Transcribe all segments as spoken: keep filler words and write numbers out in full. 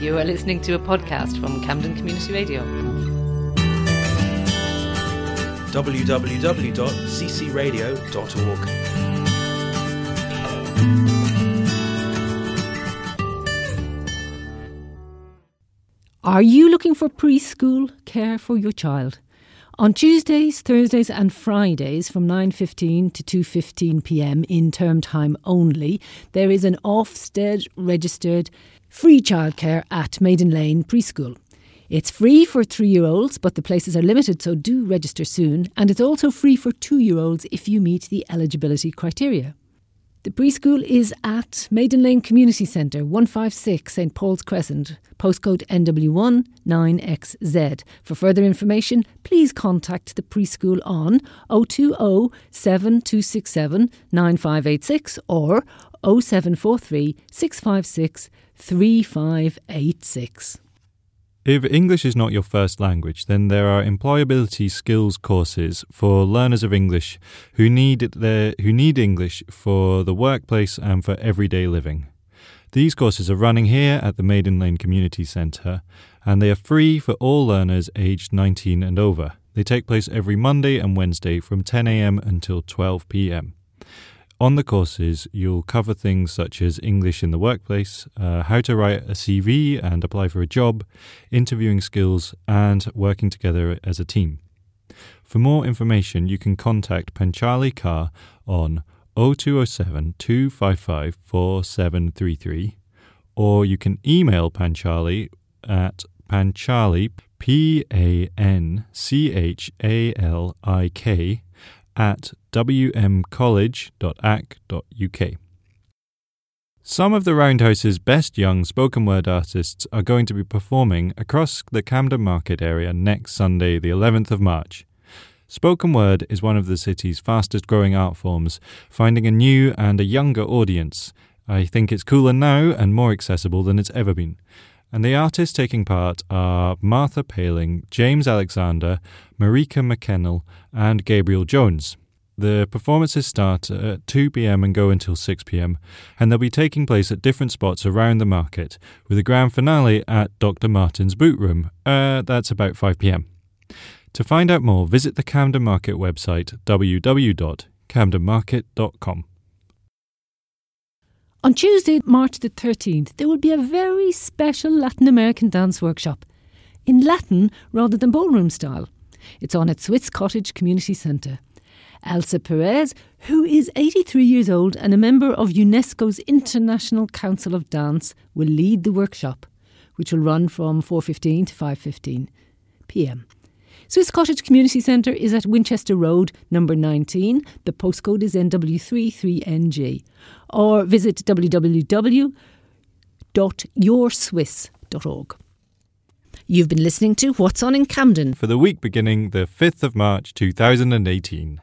You are listening to a podcast from Camden Community Radio. w w w dot c c radio dot org. Are you looking for preschool care for your child? On Tuesdays, Thursdays and Fridays from nine fifteen to two fifteen p m in term time only, there is an Ofsted registered free childcare at Maiden Lane Preschool. It's free for three-year-olds, but the places are limited, so do register soon. And it's also free for two-year-olds if you meet the eligibility criteria. The preschool is at Maiden Lane Community Centre, one fifty-six St Paul's Crescent, postcode N W one nine X Z. For further information, please contact the preschool on oh two oh, seven two six seven, nine five eight six or oh seven four three, six five six, three five eight six. If English is not your first language, then there are employability skills courses for learners of English who need their, who need English for the workplace and for everyday living. These courses are running here at the Maiden Lane Community Centre, and they are free for all learners aged nineteen and over. They take place every Monday and Wednesday from ten a m until twelve p m. On the courses, you'll cover things such as English in the workplace, uh, how to write a C V and apply for a job, interviewing skills, and working together as a team. For more information, you can contact Panchali Kar on oh two oh seven, two five five, four seven three three, or you can email Panchali at panchali, P A N C H A L I K, at w m college dot a c dot u k. Some of the Roundhouse's best young spoken word artists are going to be performing across the Camden Market area next Sunday, the eleventh of March. Spoken word is one of the city's fastest growing art forms, finding a new and a younger audience. I think it's cooler now and more accessible than it's ever been. And the artists taking part are Martha Paling, James Alexander, Marika McKennell and Gabriel Jones. The performances start at two p m and go until six p m, and they'll be taking place at different spots around the market, with a grand finale at Doctor Martin's Boot Room. Uh, that's about five p m. To find out more, visit the Camden Market website, w w w dot camden market dot com. On Tuesday, March the thirteenth, there will be a very special Latin American dance workshop, in Latin rather than ballroom style. It's on at Swiss Cottage Community Centre. Elsa Perez, who is eighty-three years old and a member of UNESCO's International Council of Dance, will lead the workshop, which will run from four fifteen to five fifteen p m. Swiss Cottage Community Centre is at Winchester Road, number nineteen. The postcode is N W three three N G. Or visit w w w dot your swiss dot org. You've been listening to What's On in Camden for the week beginning the fifth of March two thousand eighteen.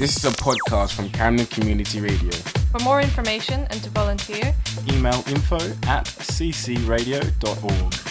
This is a podcast from Camden Community Radio. For more information and to volunteer, email info at c c radio dot org.